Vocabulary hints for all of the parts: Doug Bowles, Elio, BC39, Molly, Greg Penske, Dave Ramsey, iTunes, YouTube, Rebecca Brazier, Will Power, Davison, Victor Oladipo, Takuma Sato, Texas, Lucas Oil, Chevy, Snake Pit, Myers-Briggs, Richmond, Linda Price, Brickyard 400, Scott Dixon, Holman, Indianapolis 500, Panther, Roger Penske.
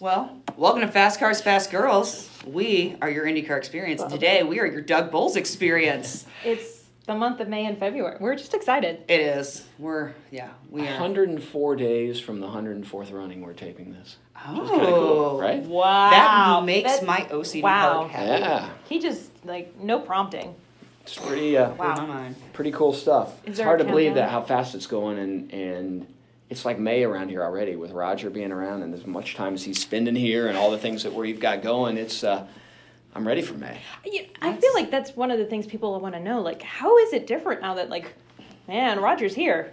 Well, welcome to Fast Cars, Fast Girls. We are your IndyCar experience. Today, we are your Doug Bowles experience. It's the month of May and February. We're just excited. It is. We are. 104 days from the 104th running we're taping this. Oh. Which is kinda cool, right? Wow. That makes my OCD heart happy. Yeah. He just, no prompting. It's pretty cool stuff. It's hard to believe that how fast it's going and it's like May around here already with Roger being around and as much time as he's spending here and all the things that we've got going. It's I'm ready for May. Yeah, I feel like that's one of the things people want to know. How is it different now that Roger's here?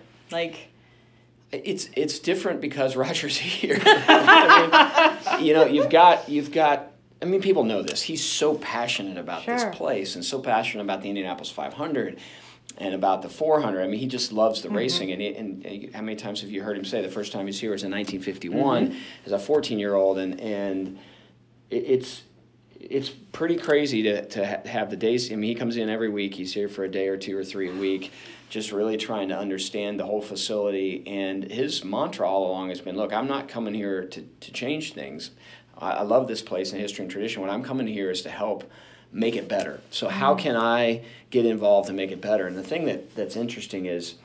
It's different because Roger's here. I mean, you've got. I mean, people know this. He's so passionate about this place and so passionate about the Indianapolis 500. And about the 400, I mean, he just loves the racing. And how many times have you heard him say the first time he's here was in 1951 as a 14-year-old? And it's pretty crazy to have the days. I mean, he comes in every week. He's here for a day or two or three a week, just really trying to understand the whole facility. And his mantra all along has been, look, I'm not coming here to change things. I love this place and history and tradition. What I'm coming here is to help make it better. So how can I get involved and make it better? And the thing that's interesting is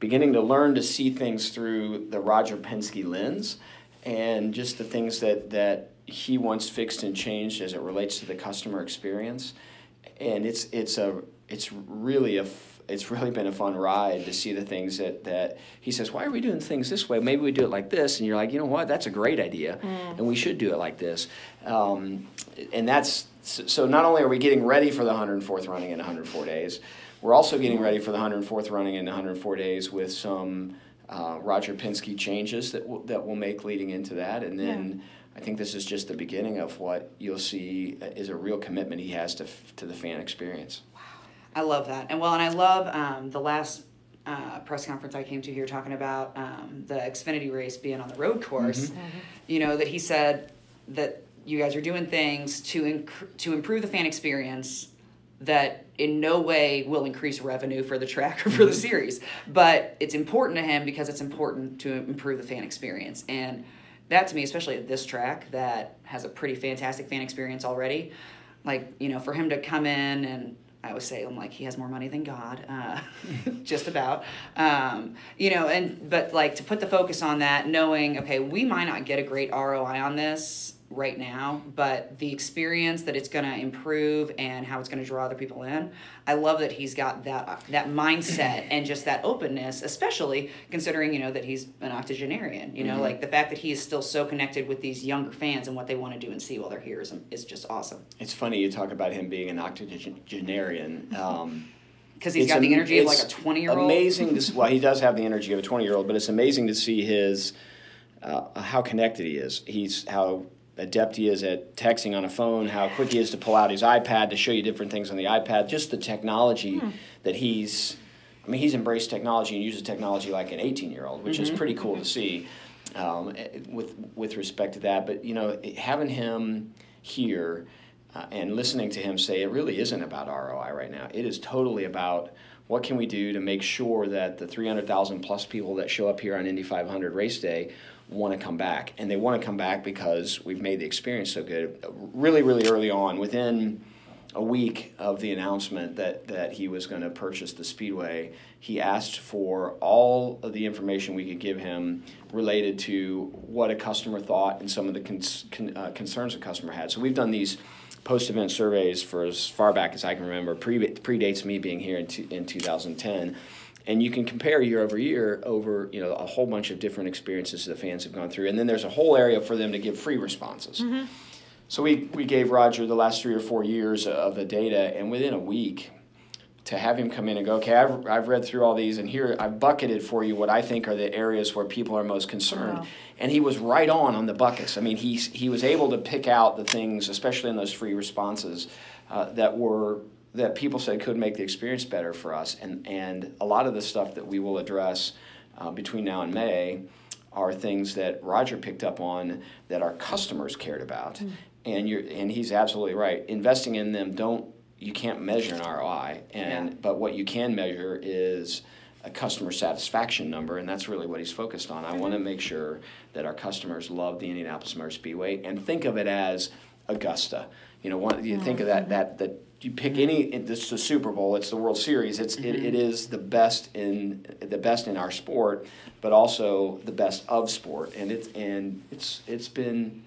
beginning to learn to see things through the Roger Penske lens and just the things that he wants fixed and changed as it relates to the customer experience. And it's really been a fun ride to see the things that he says, why are we doing things this way? Maybe we do it like this. And you're like, you know what? That's a great idea. And we should do it like this. And that's, so not only are we getting ready for the 104th running in 104 days, we're also getting ready for the 104th running in 104 days with some Roger Penske changes that we'll make leading into that. And then I think this is just the beginning of what you'll see is a real commitment he has to the fan experience. Wow. I love that. And I love the last press conference I came to here talking about the Xfinity race being on the road course, that he said that you guys are doing things to improve the fan experience that in no way will increase revenue for the track or for the series. But it's important to him because it's important to improve the fan experience. And that to me, especially at this track that has a pretty fantastic fan experience already, for him to come in and I always say, he has more money than God, just about, but to put the focus on that, knowing, okay, we might not get a great ROI on this right now, but the experience that it's going to improve and how it's going to draw other people in. I love that he's got that mindset and just that openness, especially considering, that he's an octogenarian, the fact that he is still so connected with these younger fans and what they want to do and see while they're here is just awesome. It's funny you talk about him being an octogenarian. Because he's got the energy of a 20-year-old. Amazing. He does have the energy of a 20-year-old, but it's amazing to see his, how connected he is. He's how adept he is at texting on a phone, how quick he is to pull out his iPad to show you different things on the iPad, just the technology that he's embraced technology and uses technology like an 18-year-old, which is pretty cool to see with respect to that. But, having him here and listening to him say it really isn't about ROI right now. It is totally about what can we do to make sure that the 300,000 plus people that show up here on Indy 500 race day want to come back, and they want to come back because we've made the experience so good. Really, really early on, within a week of the announcement that he was going to purchase the Speedway, he asked for all of the information we could give him related to what a customer thought and some of the concerns a customer had. So we've done these post-event surveys for as far back as I can remember. Predates me being here in 2010. And you can compare year over year over a whole bunch of different experiences the fans have gone through. And then there's a whole area for them to give free responses. So we gave Roger the last 3 or 4 years of the data. And within a week, to have him come in and go, okay, I've read through all these. And here I've bucketed for you what I think are the areas where people are most concerned. Wow. And he was right on the buckets. I mean, he was able to pick out the things, especially in those free responses, that people said could make the experience better for us. And a lot of the stuff that we will address between now and May are things that Roger picked up on that our customers cared about. And he's absolutely right. Investing in them, you can't measure an ROI. But what you can measure is a customer satisfaction number, and that's really what he's focused on. I want to make sure that our customers love the Indianapolis Motor Speedway and think of it as Augusta. You know, one, you think of that you pick any. It's the Super Bowl. It's the World Series. It's it is the best in our sport, but also the best of sport. And it's been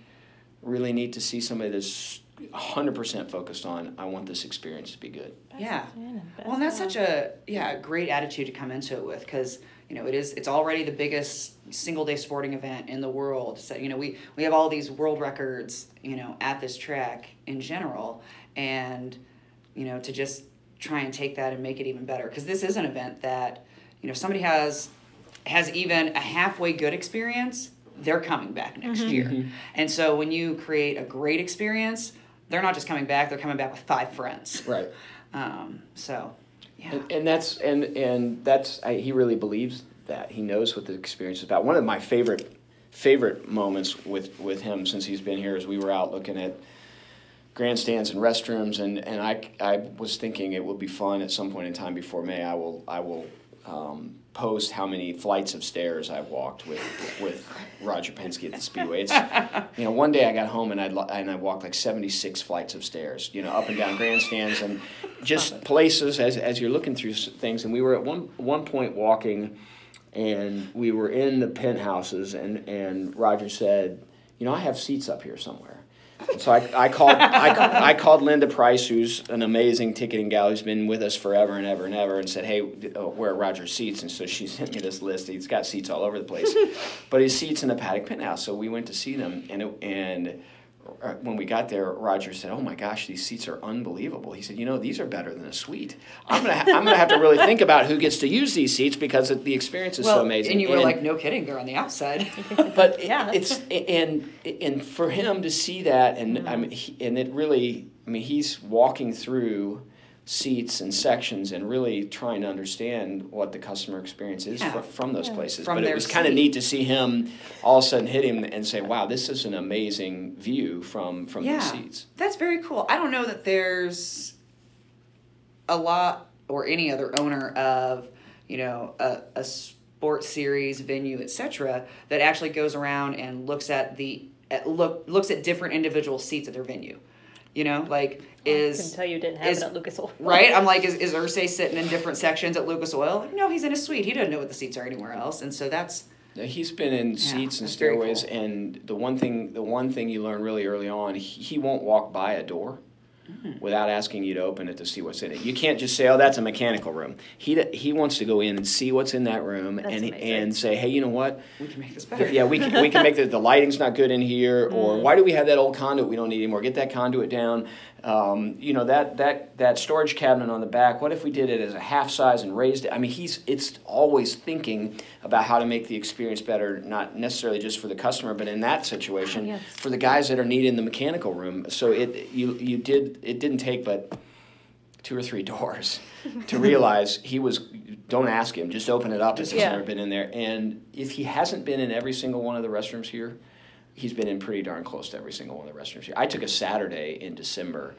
really neat to see somebody that's 100% focused on, I want this experience to be good. Well, and that's such a great attitude to come into it with, because you know it's already the biggest single day sporting event in the world. So you know we have all these world records at this track in general, and to just try and take that and make it even better, because this is an event that if somebody has even a halfway good experience, they're coming back next year. And so when you create a great experience, they're not just coming back, they're coming back with five friends. Right. So, yeah. And that's he really believes that. He knows what the experience is about. One of my favorite moments with him since he's been here is we were out looking at grandstands and restrooms, and I was thinking it would be fun at some point in time before May, I will post how many flights of stairs I've walked with Roger Penske at the Speedway. It's one day I got home and I walked like 76 flights of stairs, up and down grandstands and just places as you're looking through things. And we were at one point walking, and we were in the penthouses, and Roger said, I have seats up here somewhere. So I called Linda Price, who's an amazing ticketing gal who's been with us forever and ever and ever, and said, hey, where are Roger's seats? And so she sent me this list. He's got seats all over the place, but his seat's in the paddock penthouse. So we went to see them, and when we got there, Roger said, oh my gosh, these seats are unbelievable. He said, these are better than a suite. I'm gonna have to really think about who gets to use these seats, because the experience is so amazing. And you were like, no kidding, they're on the outside. But it's for him to see that, and he's walking through seats and sections and really trying to understand what the customer experience is from those places. But it was kind of neat to see him all of a sudden hit him and say, wow, this is an amazing view from these seats. That's very cool. I don't know that there's a lot or any other owner of, a sports series, venue, etc., that actually goes around and looks at different individual seats at their venue. I can tell you didn't have it at Lucas Oil. Right? I'm like, is Ursay sitting in different sections at Lucas Oil? Like, no, he's in a suite. He doesn't know what the seats are anywhere else. And so that's... He's been in seats and stairways, cool. And the one thing you learn really early on, he won't walk by a door without asking you to open it to see what's in it. You can't just say, oh, that's a mechanical room. He wants to go in and see what's in that room and say, hey, you know what? We can make this better. Yeah, we can make the lighting's not good in here, or why do we have that old conduit we don't need anymore? Get that conduit down. That storage cabinet on the back, what if we did it as a half size and raised it? I mean, it's always thinking about how to make the experience better, not necessarily just for the customer, but in that situation, for the guys that are needing the mechanical room. So it didn't take but 2 or 3 doors to realize he was, don't ask him, just open it up if he's never been in there. And if he hasn't been in every single one of the restrooms here, he's been in pretty darn close to every single one of the restrooms here. I took a Saturday in December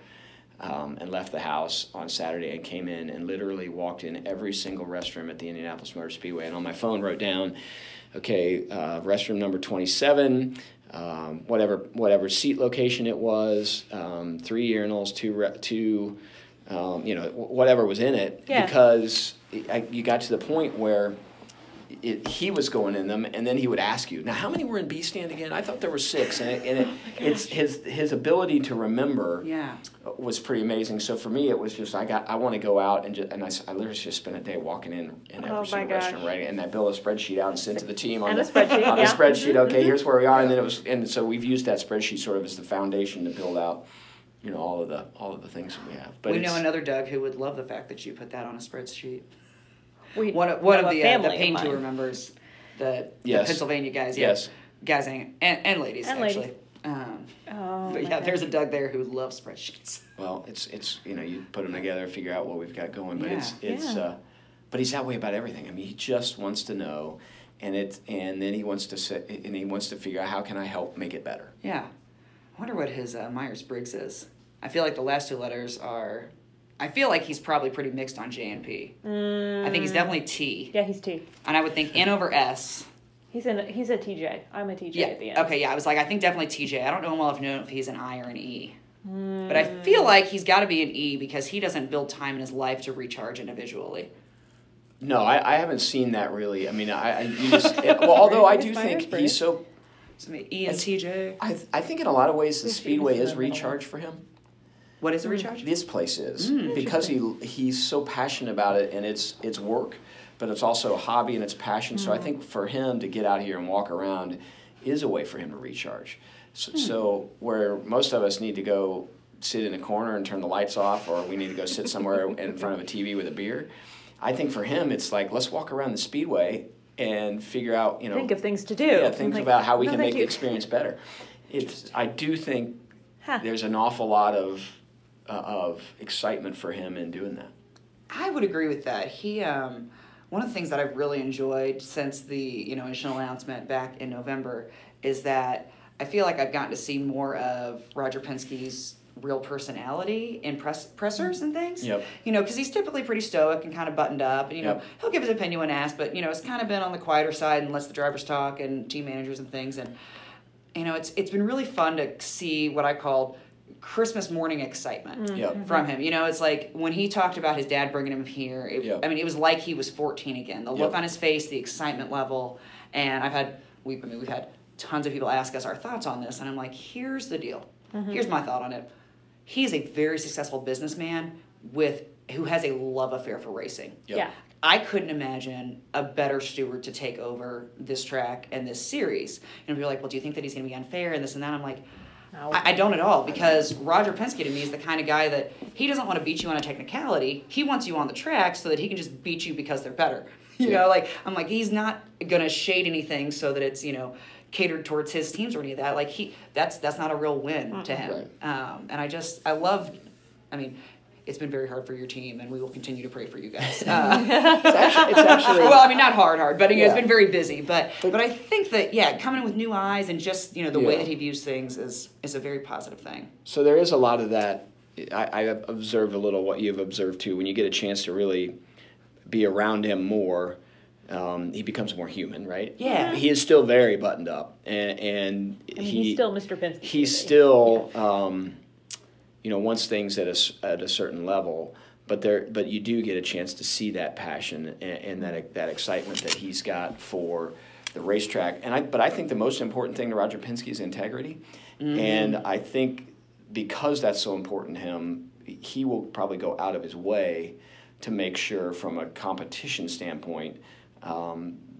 and left the house on Saturday and came in and literally walked in every single restroom at the Indianapolis Motor Speedway, and on my phone wrote down, restroom number 27, whatever seat location it was, 3 urinals, 2, whatever was in it, because you got to the point where he was going in them, and then he would ask you, now how many were in B stand again? I thought there were 6, it's his ability to remember was pretty amazing. So for me, it was just I want to go out and I literally just spent a day walking in every single restaurant, right? And I built a spreadsheet out and sent to the team on the spreadsheet. Okay, here's where we are, and so we've used that spreadsheet sort of as the foundation to build out all of the things that we have. But we know another Doug who would love the fact that you put that on a spreadsheet. One of the paint tour members, the Pennsylvania guys, guys and ladies actually. There's a Doug there who loves spreadsheets. Well, it's you put them together, figure out what we've got going, but but he's that way about everything. I mean, he just wants to know, and then he wants to sit and he wants to figure out how can I help make it better. Yeah, I wonder what his Myers-Briggs is. I feel like the last 2 letters are I feel like he's probably pretty mixed on J and P. I think he's definitely T. Yeah, he's T. And I would think N over S. He's a TJ. I'm a TJ at the end. Okay, yeah. I was like, I think definitely TJ. I don't know him well enough to know if he's an I or an E. But I feel like he's got to be an E because he doesn't build time in his life to recharge individually. No, I haven't seen that really. I mean, although I do think he's so... E and TJ. I think in a lot of ways the Speedway is recharge for him. What is a recharge? This place is. Because he's so passionate about it, and it's work, but it's also a hobby and it's passion. So I think for him to get out here and walk around is a way for him to recharge. So where most of us need to go sit in a corner and turn the lights off, or we need to go sit somewhere in front of a TV with a beer, I think for him it's like, let's walk around the Speedway and figure out, think of things to do. Yeah, think about how we can make the experience better. I do think there's an awful lot of excitement for him in doing that. I would agree with that. He, one of the things that I've really enjoyed since the initial announcement back in November is that I feel like I've gotten to see more of Roger Penske's real personality in pressers and things. Yep. Because he's typically pretty stoic and kind of buttoned up. And, he'll give his opinion when asked, but, it's kind of been on the quieter side and lets the drivers talk and team managers and things. And, it's been really fun to see what I called Christmas morning excitement from him. It's like when he talked about his dad bringing him here, it was like he was 14 again. The look on his face, the excitement level. And we've had tons of people ask us our thoughts on this, and I'm like, here's the deal. Here's my thought on it. He's a very successful businessman who has a love affair for racing. Yep. Yeah. I couldn't imagine a better steward to take over this track and this series. And people are like, well, do you think that he's going to be unfair and this and that? I'm like, no. I don't at all, because Roger Penske to me is the kind of guy that he doesn't want to beat you on a technicality. He wants you on the track so that he can just beat you because they're better. I'm like, he's not going to shade anything so that it's, catered towards his teams or any of that. Like that's not a real win to him. Right. And it's been very hard for your team, and we will continue to pray for you guys. It's actually well, not hard, but it's been very busy. But I think that coming in with new eyes and just the way that he views things is a very positive thing. So there is a lot of that. I observed a little what you've observed too. When you get a chance to really be around him more, he becomes more human, right? Yeah. He is still very buttoned up, and he's still Mr. Penske. He's still, wants things at a certain level, but you do get a chance to see that passion and that excitement that he's got for the racetrack. But I think the most important thing to Roger Penske is integrity, and I think because that's so important to him, he will probably go out of his way to make sure, from a competition standpoint,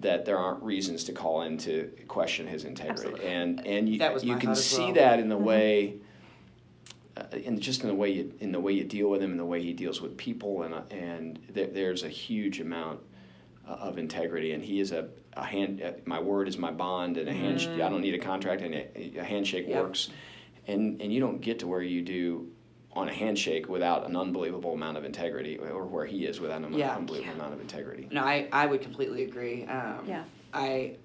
that there aren't reasons to call in to question his integrity. Absolutely. And you can see that in the way, and just in the way you deal with him, and the way he deals with people, and there's a huge amount of integrity. And he is a hand. My word is my bond, and a handshake. I don't need a contract, and a handshake works. And you don't get to where you do on a handshake without an unbelievable amount of integrity, or where he is without an unbelievable amount of integrity. No, I would completely agree. I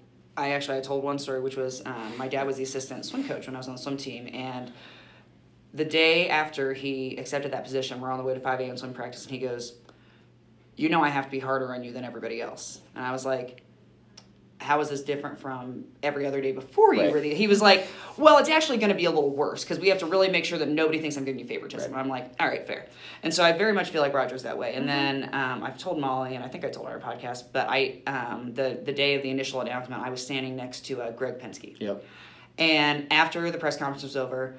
told one story, which was my dad was the assistant swim coach when I was on the swim team, and the day after he accepted that position, we're on the way to 5 a.m. swim practice, and he goes, I have to be harder on you than everybody else. And I was like, how is this different from every other day before you? Right. He was like, well, it's actually going to be a little worse because we have to really make sure that nobody thinks I'm giving you favoritism. Right. I'm like, all right, fair. And so I very much feel like Roger's that way. And then I've told Molly, and I think I told her on our podcast, but I the day of the initial announcement, I was standing next to Greg Penske. Yep. And after the press conference was over,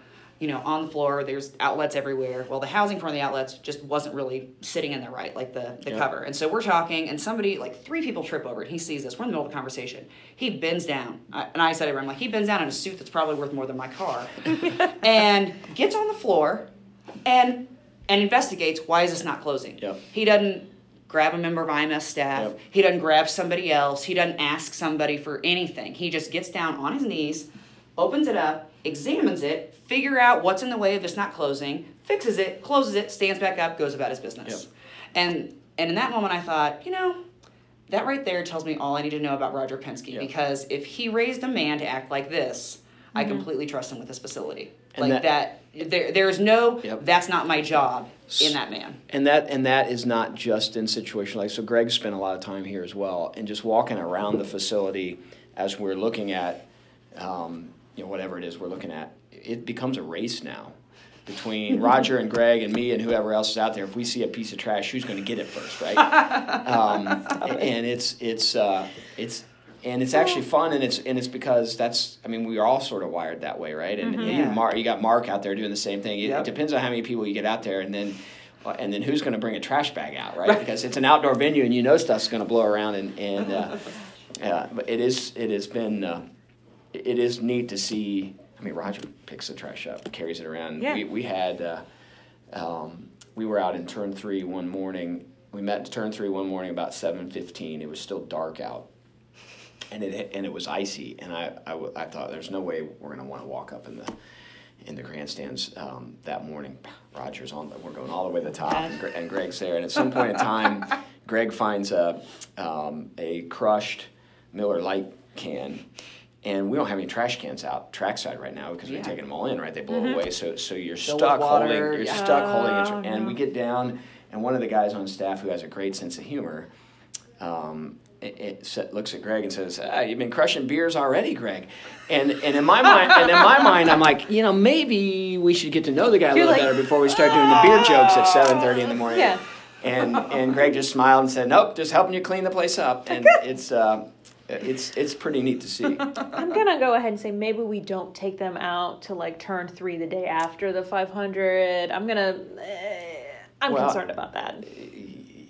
on the floor, there's outlets everywhere. Well, the housing for the outlets just wasn't really sitting in there right, like the cover. And so we're talking, and somebody, like three people trip over, and he sees this. We're in the middle of a conversation. He bends down, and I said it, I'm like, he bends down in a suit that's probably worth more than my car, and gets on the floor, and investigates, why is this not closing? Yep. He doesn't grab a member of IMS staff. Yep. He doesn't grab somebody else. He doesn't ask somebody for anything. He just gets down on his knees, opens it up, examines it, figure out what's in the way of this not closing, fixes it, closes it, stands back up, goes about his business. Yep. And in that moment I thought, that right there tells me all I need to know about Roger Penske, because if he raised a man to act like this, I completely trust him with this facility. And like that there's no, that's not my job in that man. And that is not just in situations like, so Greg spent a lot of time here as well, and just walking around the facility as we're looking at, whatever it is we're looking at, it becomes a race now between Roger and Greg and me and whoever else is out there. If we see a piece of trash, who's going to get it first, right? And it's actually fun, and it's because that's, I mean, we are all sort of wired that way, right? And you got Mark out there doing the same thing. It depends on how many people you get out there, and then who's going to bring a trash bag out, right? Because it's an outdoor venue, and stuff's going to blow around, but it is neat to see. I mean, Roger picks the trash up, carries it around. Yeah. We had we were out in turn 3 one morning. We met turn 3 one morning about 7:15. It was still dark out, and it was icy. And I thought, there's no way we're gonna want to walk up in the grandstands that morning. Roger's on. We're going all the way to the top, and Greg's there. And at some point in time, Greg finds a crushed Miller Light can. And we don't have any trash cans out trackside right now because we've taken them all in, right? They blow away, so you're stuck holding. You're stuck holding it. And we get down, and one of the guys on staff who has a great sense of humor, looks at Greg and says, "You've been crushing beers already, Greg." And in my mind, I'm like, maybe we should get to know the guy a little better before we start doing the beer jokes at 7:30 in the morning. Yeah. And Greg just smiled and said, "Nope, just helping you clean the place up." And it's. It's pretty neat to see. I'm going to go ahead and say maybe we don't take them out to like turn 3 the day after the 500. I'm concerned about that.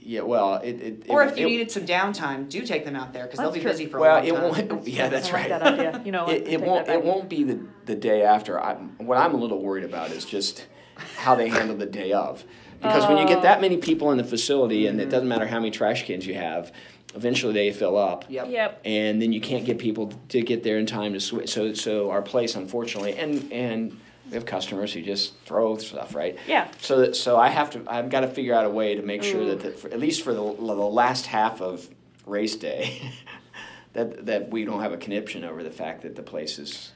Yeah, well, if you needed some downtime, do take them out there because they'll be busy for a long time. That's right. Like that idea. It won't be the day after. What I'm a little worried about is just how they handle the day of. Because when you get that many people in the facility, and it doesn't matter how many trash cans you have, eventually they fill up. Yep. And then you can't get people to get there in time to switch. So our place, unfortunately, and we have customers who just throw stuff, right? Yeah. So I've got to figure out a way to make sure that at least for the last half of race day, that we don't have a conniption over the fact that the place is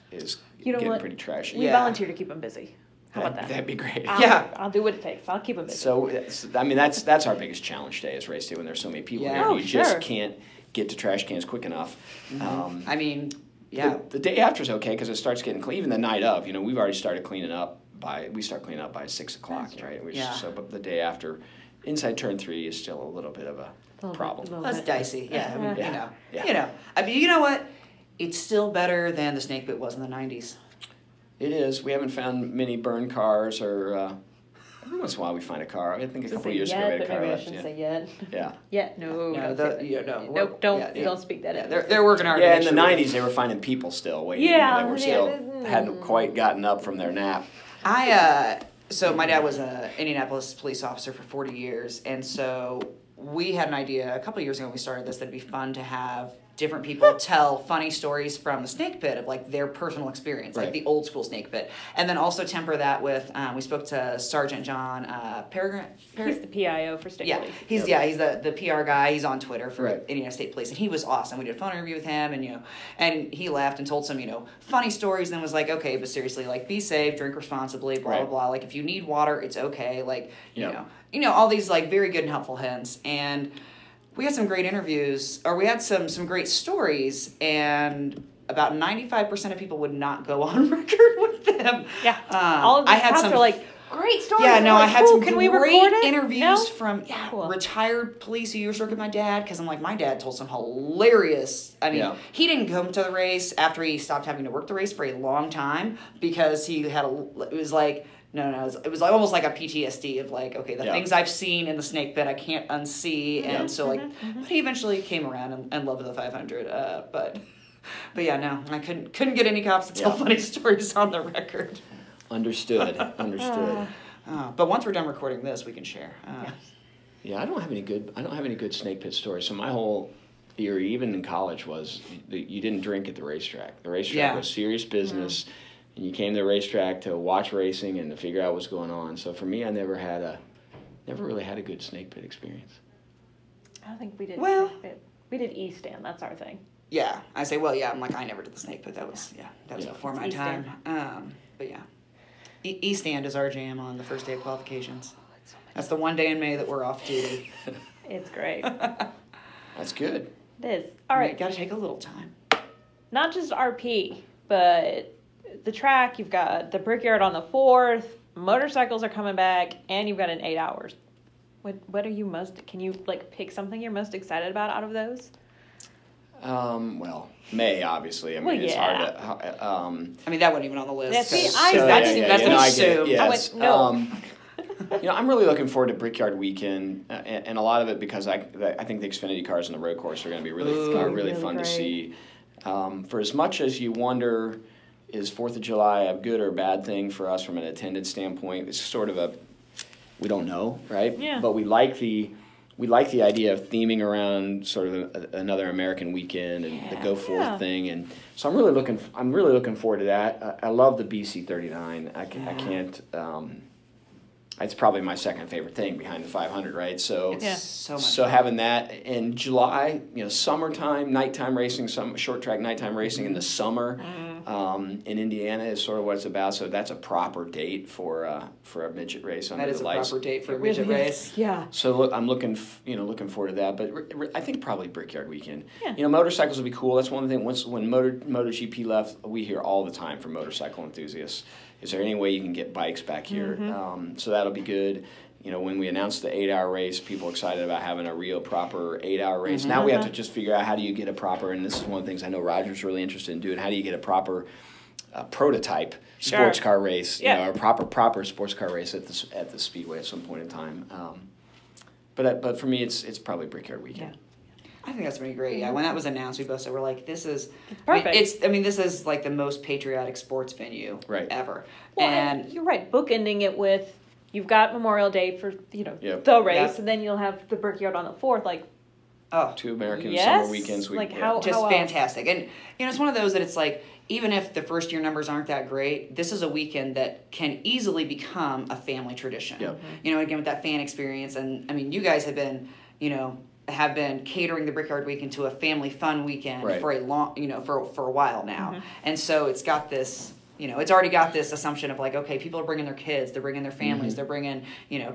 getting pretty trashy. We volunteer to keep them busy. How about that? That'd be great. I'll do what it takes. I'll keep them busy. So, I mean, that's our biggest challenge today is race day when there's so many people here. You just can't get to trash cans quick enough. The day after is okay because it starts getting clean. Even the night of, we've already started cleaning up by 6 o'clock, right? But the day after, inside turn 3 is still a little bit of a problem. That's dicey. Yeah. You know what? It's still better than the Snake Pit was in the 90s. It is. We haven't found many burned cars, or every once in a while we find a car. I think a couple years ago we had a car left. Shouldn't say yet. Yeah. Yeah. No. Don't speak that out. They're working hard. Yeah. In the 90s, they were finding people still waiting. Yeah. They were still hadn't quite gotten up from their nap. So my dad was an Indianapolis police officer for 40 years, and so we had an idea a couple years ago when we started this that it'd be fun to have different people tell funny stories from the Snake Pit of like their personal experience, like the old school Snake Pit, and then also temper that with we spoke to Sergeant John Peregrine. He's the PIO for State Police. He's the PR guy. He's on Twitter for Indiana State Police, and he was awesome. We did a phone interview with him, and and he laughed and told some funny stories, and then was like, okay, but seriously, like be safe, drink responsibly, blah blah blah. Like if you need water, it's okay. Like all these like very good and helpful hints and. We had some great interviews, or we had some great stories, and about 95% of people would not go on record with them. Yeah, all of these cops are like great stories. Yeah, no, I had some great interviews from retired police who used to work with my dad, because I'm like my dad told some hilarious. I mean, he didn't come to the race after he stopped having to work the race for a long time because he had it was like. No. It was almost like a PTSD of like, okay, the things I've seen in the Snake Pit I can't unsee, and so like, but he eventually came around and loved the 500. I couldn't get any cops to tell funny stories on the record. Understood. But once we're done recording this, we can share. I don't have any good Snake Pit stories. So my whole theory, even in college, was that you didn't drink at the racetrack. The racetrack was serious business. Mm-hmm. And you came to the racetrack to watch racing and to figure out what's going on. So for me, I never really had a good Snake Pit experience. I don't think we did. Well, we did E-Stand. That's our thing. Yeah. I say, well, yeah. I'm like, I never did the Snake Pit. That was before my time. But yeah. East End is our jam on the first day of qualifications. That's the one day in May that we're off duty. It's great. That's good. It is. All right. Got to take a little time. Not just RP, but the track. You've got the Brickyard on the 4th. Motorcycles are coming back, and you've got an 8 hours. What are you most? Can you like pick something you're most excited about out of those? Well, May obviously. I mean, it's hard to. I mean, that wasn't even on the list. You know, I'm really looking forward to Brickyard Weekend, and a lot of it because I think the Xfinity cars on the road course are going to be really fun to see. For as much as you wonder, is 4th of July a good or bad thing for us from an attendance standpoint? It's sort of a, we don't know, right? Yeah. But we like the idea of theming around sort of another American weekend and the Go Forth thing, and so I'm really looking forward to that. I love the BC39. I can't. It's probably my second favorite thing behind the 500, right? So it's so much fun. Having that in July, you know, summertime, nighttime racing, some short track nighttime racing in the summer in Indiana is sort of what it's about. So that's a proper date for a midget race under the lights. That is a proper date for a midget race. Yeah. So look, I'm looking forward to that, but I think probably Brickyard Weekend. Yeah. You know, motorcycles would be cool. That's one thing. Once when MotoGP left, we hear all the time from motorcycle enthusiasts. Is there any way you can get bikes back here? Mm-hmm. So that'll be good. You know, when we announced the 8-hour race, people excited about having a real proper 8-hour race. Mm-hmm. Now we have to just figure out how do you get a proper, and this is one of the things I know Roger's really interested in doing, how do you get a proper prototype sports car race, you know, a proper sports car race at the Speedway at some point in time. But for me, it's probably Brickyard Weekend. Yeah. I think that's pretty great. Yeah, when that was announced, we both said we're like, "This is perfect." This is like the most patriotic sports venue ever. Well, and you're right, bookending it with you've got Memorial Day for the race, and then you'll have the Brickyard on the 4th. Like, two American summer weekends. How fantastic! And you know, it's one of those that it's like, even if the first year numbers aren't that great, this is a weekend that can easily become a family tradition. Yep. Mm-hmm. You know, again with that fan experience, and I mean, you guys have been catering the Brickyard Weekend to a family fun weekend for a long, for a while now. Mm-hmm. And so it's got this, it's already got this assumption of like, okay, people are bringing their kids, they're bringing their families, mm-hmm. they're bringing,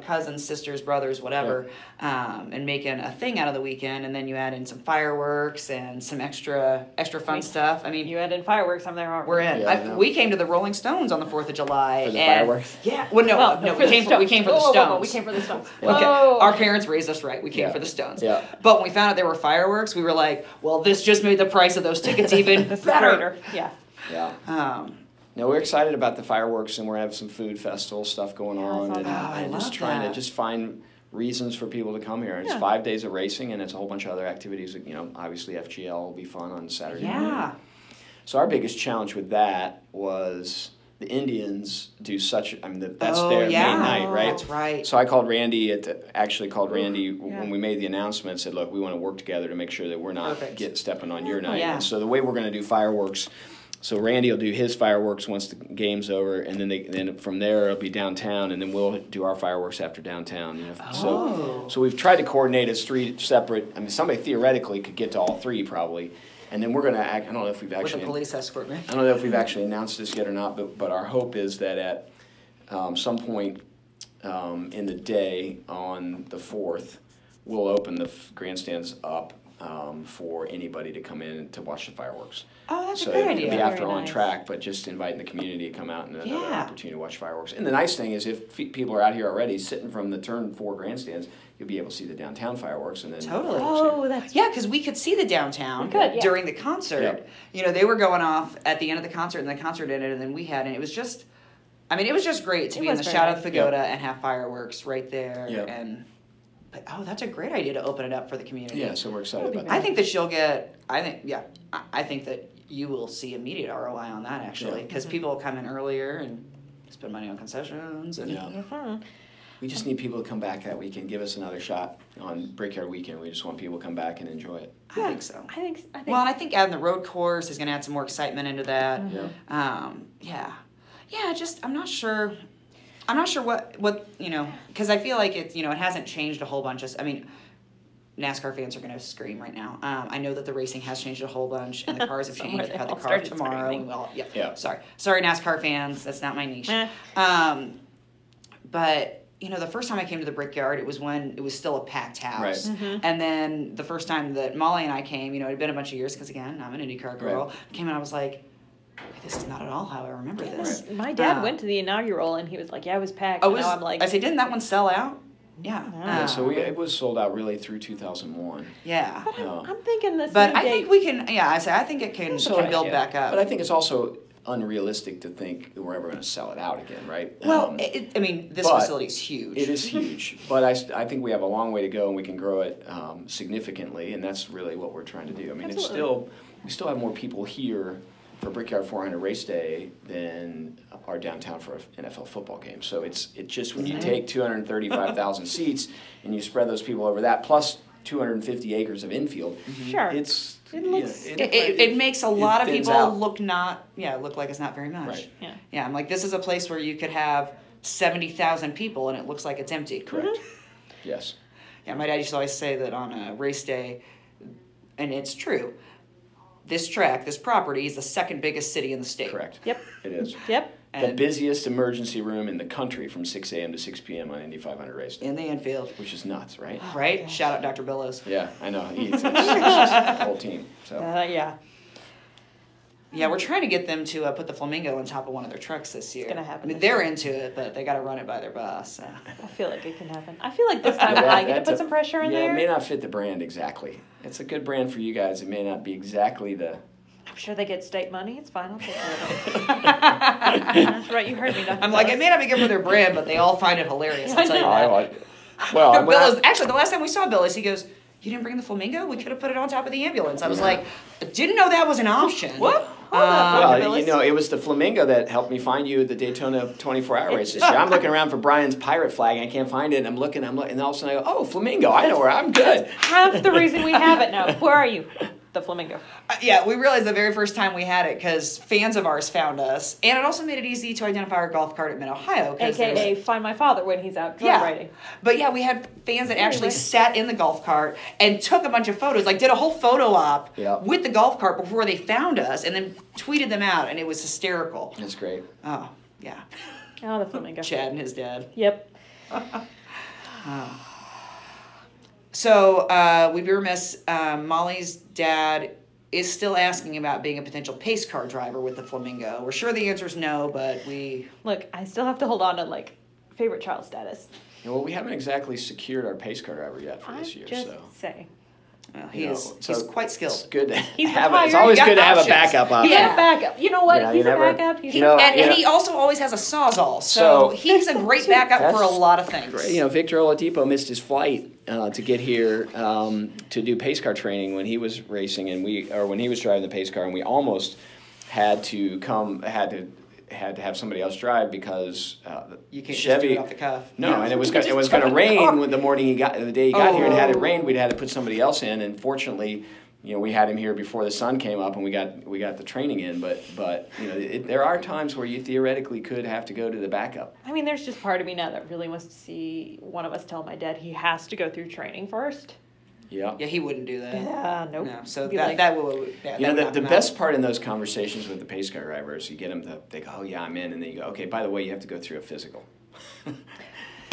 cousins, sisters, brothers, whatever, and making a thing out of the weekend. And then you add in some fireworks and some extra fun stuff. I mean, you add in fireworks, I'm there, aren't we? We're in. Yeah, we came to the Rolling Stones on the 4th of July. For the fireworks? Yeah. Well, no, we came for the Stones. We came for the Stones. Okay. Our parents raised us right. We came for the Stones. Yeah. But when we found out there were fireworks, we were like, well, this just made the price of those tickets even better. Yeah. Yeah. No, we're excited about the fireworks, and we're having some food festival stuff going on. Trying to just find reasons for people to come here. It's 5 days of racing, and it's a whole bunch of other activities. You know, obviously FGL will be fun on Saturday morning. So our biggest challenge with that was the Indians do such. I mean, that's their main night, right? That's right. So I called Randy. When we made the announcement. Said, look, we want to work together to make sure that we're not stepping on your night. Yeah. And so the way we're going to do fireworks. So Randy will do his fireworks once the game's over, and then from there it'll be downtown, and then we'll do our fireworks after downtown. You know? So we've tried to coordinate as three separate. I mean, somebody theoretically could get to all three probably, and then we're gonna. I don't know if we've actually with a police escort. Right? I don't know if we've actually announced this yet or not, but our hope is that at some point in the day on the 4th, we'll open the grandstands up. For anybody to come in to watch the fireworks. Oh, that's a good idea. So be after on track, but just inviting the community to come out and another opportunity to watch fireworks. And the nice thing is if people are out here already sitting from the turn 4 grandstands, you'll be able to see the downtown fireworks. And then totally. Oh, that's because we could see the downtown during the concert. Yep. You know, they were going off at the end of the concert, and the concert ended, and then we had, and it was just great to be in the shadow of the Pagoda and have fireworks right there. Yep. Oh, that's a great idea to open it up for the community. Yeah, so we're excited about that. I think that she'll get. I think that you will see immediate ROI on that actually, because people will come in earlier and spend money on concessions. And we just need people to come back that weekend. Give us another shot on Brickyard Weekend. We just want people to come back and enjoy it. I think so. Well, and I think adding the road course is going to add some more excitement into that. Mm-hmm. Yeah. Just I'm not sure what because I feel like it's it hasn't changed a whole bunch. I mean, NASCAR fans are going to scream right now. I know that the racing has changed a whole bunch, and the cars have changed. We've got the car tomorrow. And we'll, yeah. Sorry, NASCAR fans. That's not my niche. But, you know, the first time I came to the Brickyard, it was when it was still a packed house. Right. Mm-hmm. And then the first time that Molly and I came, you know, it had been a bunch of years because, again, I'm an IndyCar girl. Right. I came and I was like, this is not at all how I remember this. My dad went to the inaugural, and he was like, yeah, it was packed. And now I'm like, I say, didn't that one sell out? Yeah. So it was sold out really through 2001. Yeah. But I'm thinking this. But I think we can. Yeah, I think it can build back up. But I think it's also unrealistic to think that we're ever going to sell it out again, right? Well, this facility is huge. It is huge, but I think we have a long way to go, and we can grow it significantly, and that's really what we're trying to do. I mean, Absolutely. we still have more people here for Brickyard 400 race day than our downtown for an NFL football game. So it just, when you take 235,000 seats and you spread those people over that, plus 250 acres of infield, sure, it makes a lot of people look like it's not very much. Right. Yeah. Yeah, I'm like, this is a place where you could have 70,000 people and it looks like it's empty. Correct. Mm-hmm. Yes. Yeah, my dad used to always say that on a race day, and it's true, this track, this property, is the second biggest city in the state. Correct. Yep. It is. Yep. The busiest emergency room in the country from 6 a.m. to 6 p.m. on Indy 500 race day. In the infield. Which is nuts, right? Oh, right? Gosh. Shout out Dr. Billows. Yeah, I know. He's just the whole team. So. Yeah. Yeah, we're trying to get them to put the flamingo on top of one of their trucks this year. It's going to happen. I mean, they're into it, but they got to run it by their boss. So. I feel like it can happen. I feel like this time I get to put some pressure in there. Yeah, it may not fit the brand exactly. It's a good brand for you guys. It may not be exactly the... I'm sure they get state money. It's fine. I'll take care of it. That's right. You heard me. I'm like, it may not be good for their brand, but they all find it hilarious. I'll tell you that. I like it. Well, actually, the last time we saw Billis, he goes... You didn't bring the flamingo? We could have put it on top of the ambulance. I was like, I didn't know that was an option. What? Well, you know, it was the flamingo that helped me find you at the Daytona 24-hour race this year. I'm looking around for Brian's pirate flag, and I can't find it. And I'm looking, and all of a sudden I go, oh, flamingo, I know where I'm good. That's half the reason we have it now. Where are you? The flamingo. Yeah, we realized the very first time we had it because fans of ours found us, and it also made it easy to identify our golf cart at Mid-Ohio. AKA find my father when he's out drug riding. But yeah, we had fans that actually sat in the golf cart and took a bunch of photos, like did a whole photo op with the golf cart before they found us and then tweeted them out, and it was hysterical. That's great. Oh, yeah. Oh, the flamingo. Chad and his dad. Yep. So we'd be remiss, Molly's dad is still asking about being a potential pace car driver with the Flamingo. We're sure the answer is no, but we... Look, I still have to hold on to, like, favorite child status. Yeah, well, we haven't exactly secured our pace car driver yet for this year, so... Well, he's quite skilled. It's good to have. It's always good to have a backup option. He had a backup. You know what? Yeah, he's a backup. He also always has a sawzall, so he's a great backup for a lot of things. Great. You know, Victor Oladipo missed his flight to get here to do pace car training when he was racing, when he was driving the pace car, and we almost had to have somebody else drive because you can't Chevy just do it off the cuff. No, yeah. And it was going to rain the morning he got here, and had it rained, we'd had to put somebody else in. And fortunately, you know, we had him here before the sun came up, and we got the training in. But you know, there are times where you theoretically could have to go to the backup. I mean, there's just part of me now that really wants to see one of us tell my dad he has to go through training first. Yeah. Yeah, he wouldn't do that. Yeah, nope. No. So that will. Yeah, you know, the best part in those conversations with the pace car driver is you get them to think, oh yeah, I'm in, and then you go, okay, by the way, you have to go through a physical.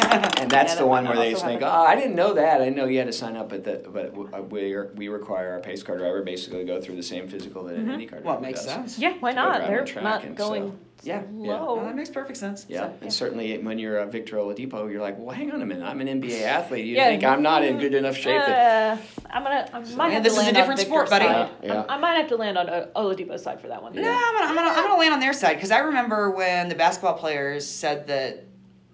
And that's the one where they think, oh, I didn't know that. I know you had to sign up, but we require our pace car driver basically to go through the same physical that an IndyCar driver does. Well, it makes sense. Yeah, why not? They're not going slow. No, that makes perfect sense. Yeah, so, and certainly when you're Victor Oladipo, you're like, well, hang on a minute. I'm an NBA athlete. You think I'm not in good enough shape? This is a different sport, buddy. Yeah. I might have to land on Oladipo's side for that one. Yeah. No, I'm gonna land on their side because I remember when the basketball players said that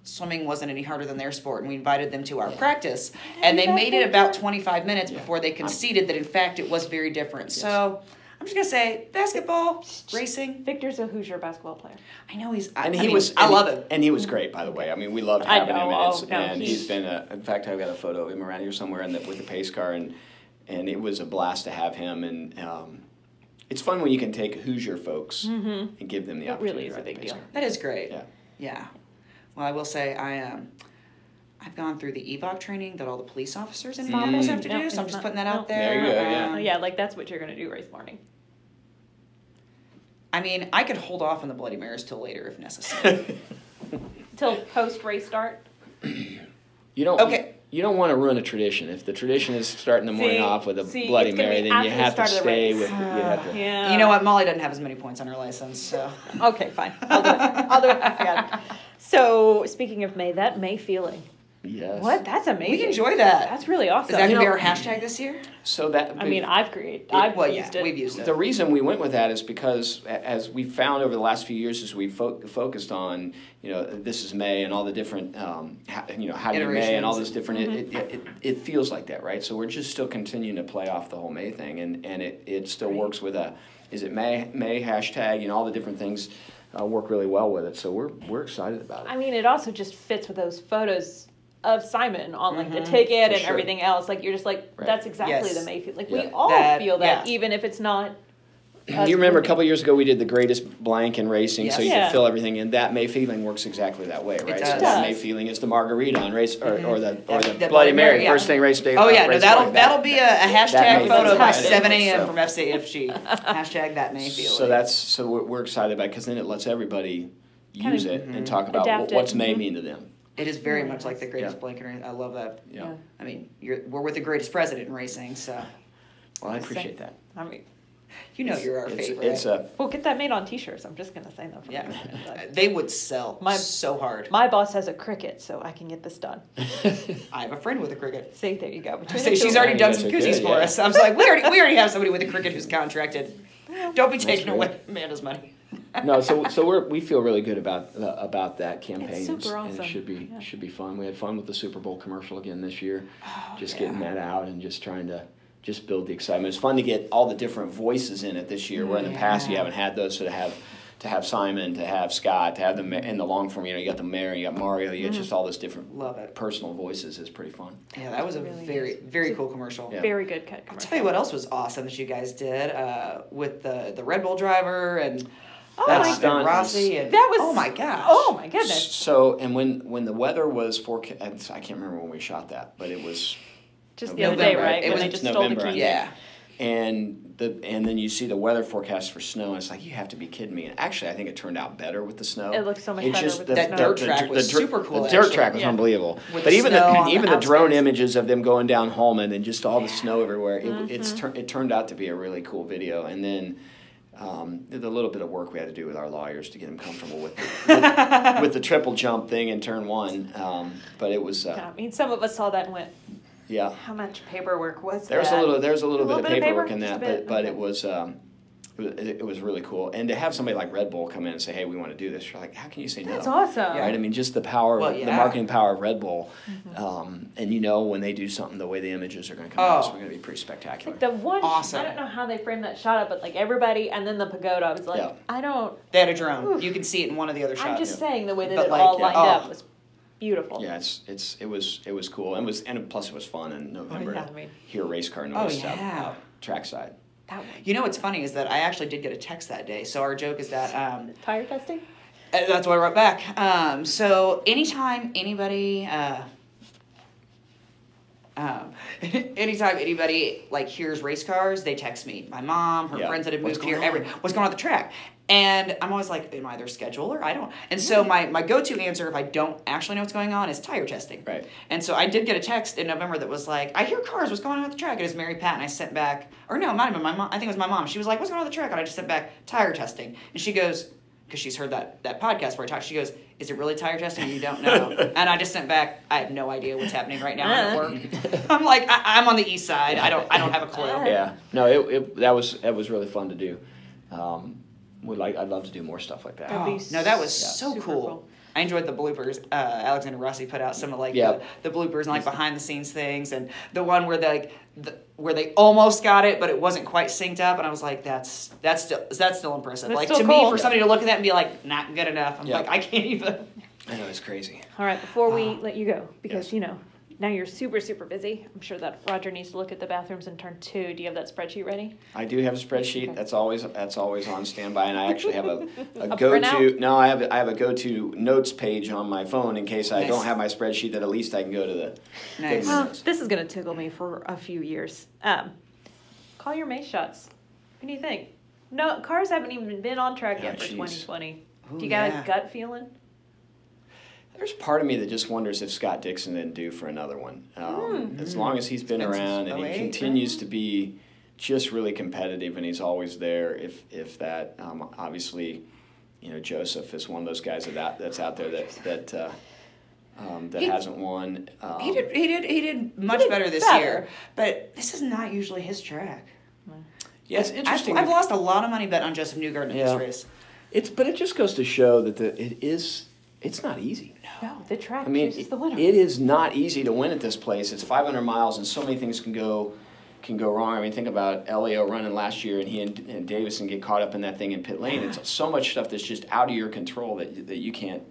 swimming wasn't any harder than their sport, and we invited them to our practice, and they made it about 25 minutes before they conceded that in fact it was very different. Yes. So I'm just gonna say basketball, racing. Victor's a Hoosier basketball player. I know he's. I love him, and he was great, by the way. I mean, we loved having him, and he's been. In fact, I've got a photo of him around here somewhere, with the pace car, and it was a blast to have him. And it's fun when you can take Hoosier folks and give them the opportunity. It really is a big deal. That is great. Yeah. Yeah. Well, I will say I I've gone through the EVOC training that all the police officers and moms have to do, so I'm just putting that out there. There you go, yeah. Yeah, like that's what you're going to do race morning. I mean, I could hold off on the Bloody Marys till later if necessary. Till post-race start? You don't want to ruin a tradition. If the tradition is starting the morning off with a Bloody Mary, then you have to stay with it. Yeah. You know what? Molly doesn't have as many points on her license, so. Okay, fine. I'll do it. I forgot. So, speaking of May, that May feeling. Yes. What? That's amazing. We enjoy that. That's really awesome. Is that going to be our hashtag this year? So that I've used it. We've used it. The reason we went with that is because, as we found over the last few years, as we focused on, this is May and all the different, how do you May and all those different, it feels like that, right? So we're just still continuing to play off the whole May thing, and it still works with a, is it May hashtag, all the different things work really well with it. So we're excited about it. I mean, it also just fits with those photos of Simon on like the ticket and everything else, like you're just like that's exactly the Mayfield. Like we all feel that, even if it's not. You remember a couple years ago we did the greatest blank in racing, so you could fill everything in. That May feeling works exactly that way, right? It does. So that May feeling is the margarita on race or the Bloody Mary first thing race day. Oh yeah, no, that'll be a hashtag photo by 7 a.m. from FCFG. Hashtag that May feeling. So we're excited about, because then it lets everybody use it and talk about what's May mean to them. It is very much like the greatest blank in racing. I love that. Yeah. I mean, we're with the greatest president in racing, so. Well, I appreciate that. I mean, you're our favorite. We'll get that made on T-shirts. I'm just gonna say that. They would sell so hard. My boss has a Cricut, so I can get this done. I have a friend with a Cricut. See, there you go. She's already done some koozies for us. I was like, we already have somebody with a Cricut who's contracted. Don't be taking away Amanda's money. No, so we feel really good about that campaign. It's super awesome. And it should be fun. We had fun with the Super Bowl commercial again this year, getting that out and just trying to just build the excitement. It's fun to get all the different voices in it this year. Where in the past you haven't had those, so to have Simon, to have Scott, to have them in the long form. You got the mayor, you got Mario, you got just all those different personal voices is pretty fun. Yeah, that was a very cool commercial. Yeah. Very good cut commercial. I'll tell you what else was awesome that you guys did with the Red Bull driver and. Oh, that's my Rossi and that was, oh my gosh. Oh my goodness. So, and when the weather was forecast, I can't remember when we shot that, but it was just November, the other day, right? It when they just November, stole the key. Yeah. And then you see the weather forecast for snow, and it's like, you have to be kidding me. And actually, I think it turned out better with the snow. It looks so much better with the snow. That dirt track was super cool. The dirt track was unbelievable. But even the drone images of them going down Holman and just all the snow everywhere, it turned out to be a really cool video. And then the little bit of work we had to do with our lawyers to get them comfortable with the triple jump thing in turn one, but it was. I mean, some of us saw that and went. Yeah. How much paperwork was there? There was a little bit of paperwork in that, but it was. It was really cool, and to have somebody like Red Bull come in and say, "Hey, we want to do this," you're like, "How can you say no?" That's awesome, right? I mean, just the power, the marketing power of Red Bull, and when they do something, the way the images are going to come out, so we're going to be pretty spectacular. Like the one, awesome. I don't know how they framed that shot up, but like everybody, and then the Pagoda, I was like, I don't. They had a drone. Oof. You can see it in one of the other shots. I'm just saying the way that it all lined up was beautiful. Yeah, it was cool, and plus it was fun in November to hear race car noise out trackside. You know what's funny is that I actually did get a text that day. So our joke is that tire testing. That's what I wrote back. So anytime anybody like hears race cars, they text me. My mom, her friends that have moved here, what's going on at the track? And I'm always like, am I their scheduler? I don't. And so my go-to answer if I don't actually know what's going on is tire testing. Right. And so I did get a text in November that was like, I hear cars, what's going on at the track? And it was Mary Pat, and I sent back, or no, not even my mom. I think it was my mom. She was like, what's going on at the track? And I just sent back, tire testing. And she goes, because she's heard that podcast where I talk, she goes, is it really tire testing? You don't know. And I just sent back, I have no idea what's happening right now at work. I'm like, I'm on the east side. I don't have a clue. Yeah. No, that was really fun to do. I'd love to do more stuff like that. That was so cool. I enjoyed the bloopers. Alexander Rossi put out some of the bloopers and behind the scenes things, and the one where where they almost got it but it wasn't quite synced up, and I was like, that's still impressive. That's like still to cool. me for somebody to look at that and be like, not good enough. I'm like, I can't even. I know, it's crazy. All right, before we let you go, because Now you're super, super busy. I'm sure that Roger needs to look at the bathrooms in turn two. Do you have that spreadsheet ready? I do have a spreadsheet. Okay. That's always on standby, and I actually have a go-to. No, I have a go-to notes page on my phone in case I don't have my spreadsheet. That at least I can go to the. Nice. Well, this is gonna tickle me for a few years. Call your mace shots. What do you think? No, cars haven't even been on track yet for 2020. Ooh, do you got a gut feeling? There's part of me that just wonders if Scott Dixon didn't do for another one. As long as he's been around and he continues to be just really competitive and he's always there, if that obviously, you know, Joseph is one of those guys that's out there that hasn't won. He did better this year, but this is not usually his track. Yes, interesting. I've lost a lot of money bet on Joseph Newgarden in this race. But it just goes to show that it's not easy. No, the track chooses the winner. It is not easy to win at this place. It's 500 miles, and so many things can go wrong. I mean, think about Elio running last year, and he and Davison get caught up in that thing in pit lane. Yeah. It's so much stuff that's just out of your control that you can't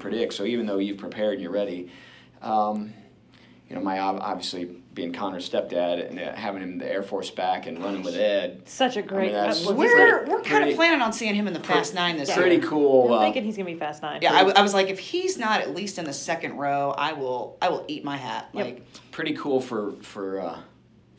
predict. So even though you've prepared and you're ready, you know, obviously, being Connor's stepdad and having him in the Air Force back and running with Ed. Such a great... we're kind of planning on seeing him in the Fast Nine this year. Pretty cool. I'm thinking he's going to be Fast Nine. Yeah, I was like, if he's not at least in the second row, I will eat my hat. Yep. Like, pretty cool for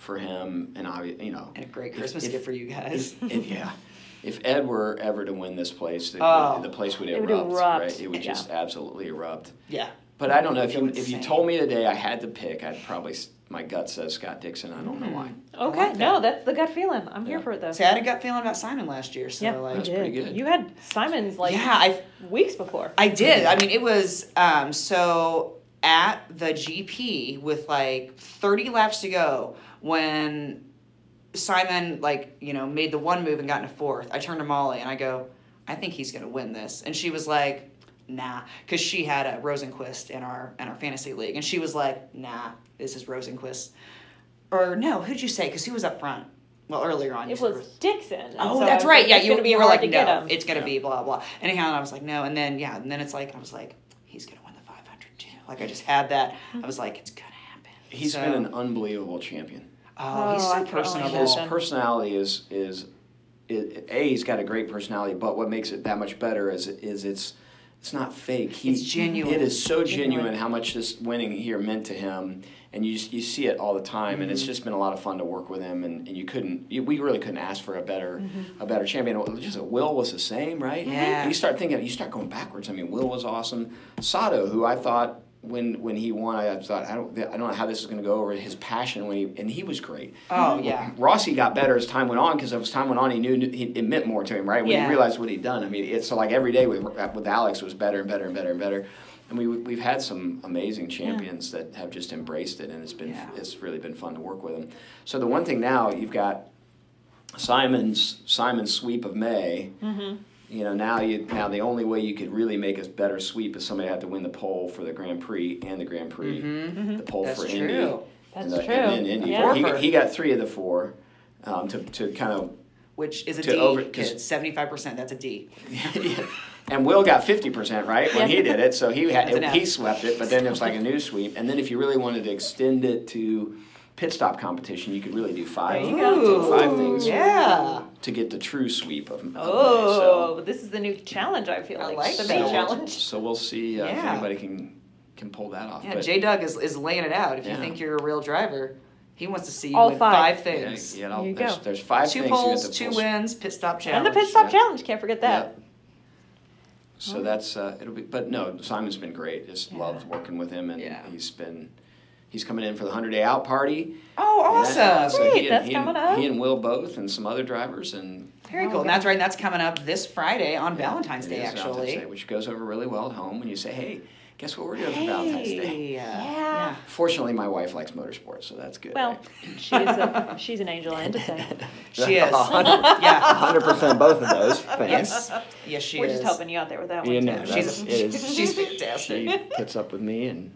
him, and you know, and a great Christmas gift for you guys. If Ed were ever to win this place, the place would erupt. Right? It would just absolutely erupt. Yeah. But I don't know if you told me today I had to pick, I'd probably. My gut says Scott Dixon. I don't know why. Okay, that's the gut feeling. I'm here for it though. See, I had a gut feeling about Simon last year, so that's pretty good. You had Simon's weeks before. I did. I mean, it was so at the GP with 30 laps to go when Simon made the one move and got into fourth. I turned to Molly and I go, I think he's gonna win this, and she was like, nah, because she had a Rosenquist in our fantasy league, and she was like, nah, this is Rosenquist. Or no, who'd you say? Because who was up front? Well, earlier on, it was Dixon. Oh, so that's right. Yeah, you were like, no, it's gonna be blah blah. Anyhow, and I was like, no, and then it's like I was like, he's gonna win the 500 too. Like I just had that. I was like, it's gonna happen. He's been an unbelievable champion. Oh, he's so personable. His personality he's got a great personality, but what makes it that much better is it's not fake. It's genuine. It is so genuine how much this winning here meant to him, and you see it all the time. Mm-hmm. And it's just been a lot of fun to work with him. And we really couldn't ask for a better champion. Just Will was the same, right? Yeah. And you start going backwards. I mean, Will was awesome. Sato, who I thought when he won, I thought I don't know how this is going to go over. His passion and he was great. Oh yeah. Rossi got better as time went on because as time went on, he knew it meant more to him, right? When he realized what he'd done, I mean, it's so like every day with Alex was better and better and better and better. And we've had some amazing champions that have just embraced it, and it's really been fun to work with them. So the one thing now you've got Simon's sweep of May. Mm-hmm. You know, now the only way you could really make a better sweep is somebody had to win the pole for the Grand Prix and the Grand Prix, the pole for Indy, and then Indy. Yeah. He got three of the four, to kind of, which is a D. Over, 75%. That's a D. Yeah. And Will got 50% right when he did it, so he swept it. But then it was like a new sweep, and then if you really wanted to extend it to pit stop competition, you could really do five things to get the true sweep of May. Oh, so this is the new challenge, I feel like. The main challenge. So we'll see if anybody can pull that off. Yeah, J-Dug is laying it out. If you think you're a real driver, he wants to see you with five things. Yeah, you go. There's five things. Two poles, two wins, pit stop challenge. And the pit stop challenge, can't forget that. Yeah. So that's, it'll be, but no, Simon's been great. Just loved working with him, and he's been... He's coming in for the 100-day out party. Oh, awesome. That's coming up. He and Will both and some other drivers. And very cool. And that's right. And that's coming up this Friday on Valentine's Day, actually. Valentine's Day, which goes over really well at home when you say, hey, guess what we're doing for Valentine's Day? Yeah. Fortunately, my wife likes motorsports, so that's good. Well, right? she's an angel, I understand. She is. 100%, 100% both of those things. Yes, she is. We're just helping you out there with that one, too. She's fantastic. She puts up with me and...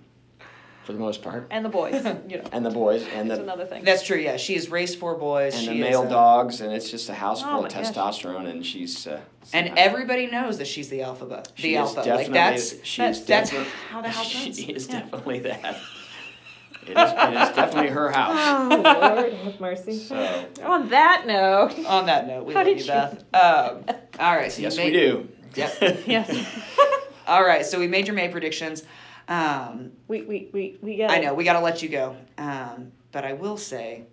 for the most part. And the boys, you know. And the boys. And that's another thing. That's true, yeah. She has raced four boys. And she the male dogs, and it's just a house full of testosterone, and she's... and everybody knows that she's the alpha. The alpha. Like, that's how the house runs. She is definitely that. It is definitely her house. Oh, Lord, have mercy. So, on that note, we love you, Beth. All right. So yes, we do. Yep. Yes. All right. So we made your May predictions. We got. I know we got to let you go. But I will say,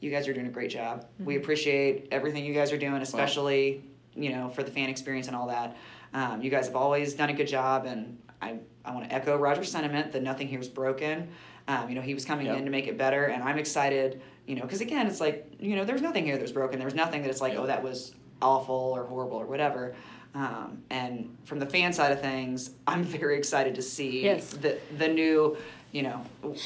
you guys are doing a great job. Mm-hmm. We appreciate everything you guys are doing, especially for the fan experience and all that. You guys have always done a good job, and I want to echo Roger's sentiment that nothing here is broken. He was coming in to make it better, and I'm excited, because again, it's like, there's nothing here that's broken. There's nothing that it's like, oh, that was awful or horrible or whatever. And from the fan side of things, I'm very excited to see the new,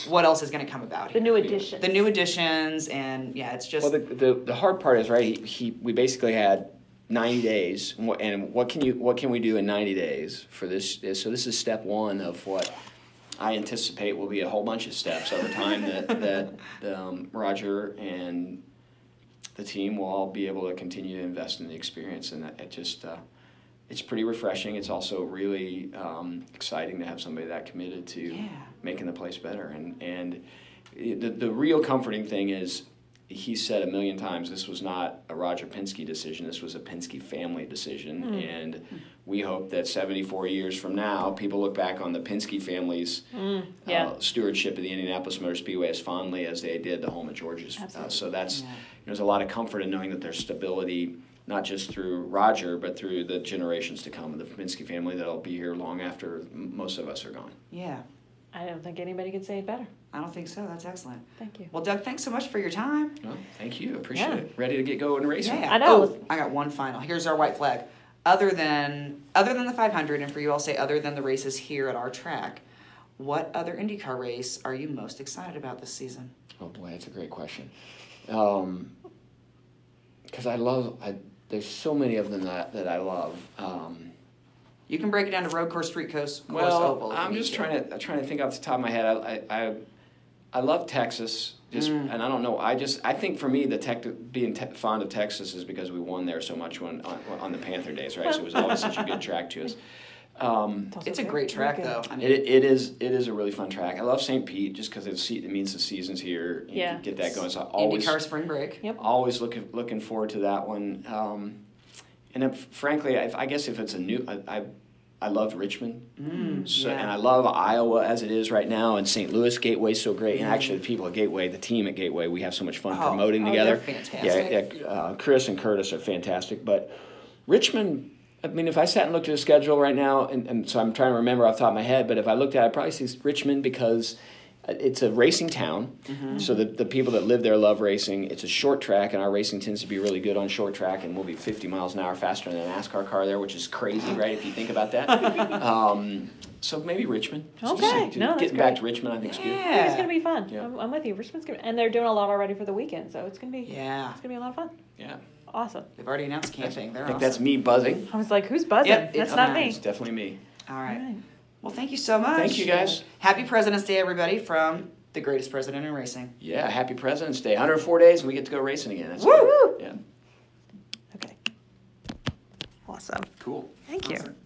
what else is going to come about here. The new additions, and it's just... Well, the hard part is, right, we basically had 90 days, and what can we do in 90 days for this? So this is step one of what... I anticipate will be a whole bunch of steps over time that Roger and the team will all be able to continue to invest in the experience, and it just it's pretty refreshing. It's also really exciting to have somebody that committed to making the place better. And the real comforting thing is, he said 1,000,000 times, this was not a Roger Penske decision. This was a Penske family decision. Mm. And we hope that 74 years from now, people look back on the Penske family's stewardship of the Indianapolis Motor Speedway as fondly as they did the home of George's. So that's there's a lot of comfort in knowing that there's stability, not just through Roger, but through the generations to come of the Penske family that'll be here long after most of us are gone. Yeah. I don't think anybody could say it better. I don't think so. That's excellent. Thank you. Well, Doug, thanks so much for your time. Oh, thank you. Appreciate it. Ready to get going and racing? Yeah, I know. Oh, I got one final. Here's our white flag. Other than the 500, and for you, I'll say other than the races here at our track, what other IndyCar race are you most excited about this season? Oh boy, that's a great question. Because there's so many of them that I love. You can break it down to road course, street course, oval. I'm just trying to think off the top of my head. I love Texas, and I don't know. I think for me, fond of Texas is because we won there so much on the Panther days, right? So it was always such a good track to us. It's a great track, though. I mean, it is a really fun track. I love St. Pete just because it means the season's here. You get that going. So IndyCar Spring Break. Yep. Always looking forward to that one. And then, frankly, if it's a new, I loved Richmond, and I love Iowa as it is right now, and St. Louis Gateway's so great, and actually the people at Gateway, the team at Gateway, we have so much fun promoting together. They're fantastic. Yeah, Chris and Curtis are fantastic, but Richmond, I mean, if I sat and looked at the schedule right now, and so I'm trying to remember off the top of my head, but if I looked at it, I'd probably see Richmond because it's a racing town, so the people that live there love racing. It's a short track, and our racing tends to be really good on short track, and we'll be 50 miles an hour faster than a NASCAR car there, which is crazy, right, if you think about that. So maybe Richmond. Okay, getting back to Richmond, I think is good. Yeah. It's going to be fun. Yeah. I'm with you. Richmond's going to be, and they're doing a lot already for the weekend, so it's going to be a lot of fun. Yeah. Awesome. They've already announced camping. I think that's me buzzing. I was like, who's buzzing? Yep, that's not me. It's definitely me. All right. Well, thank you so much. Thank you, guys. Happy President's Day, everybody, from the greatest president in racing. Yeah, happy President's Day. 104 days, and we get to go racing again. That's woo! Cool. Yeah. Okay. Awesome. Cool. Thank you. Awesome.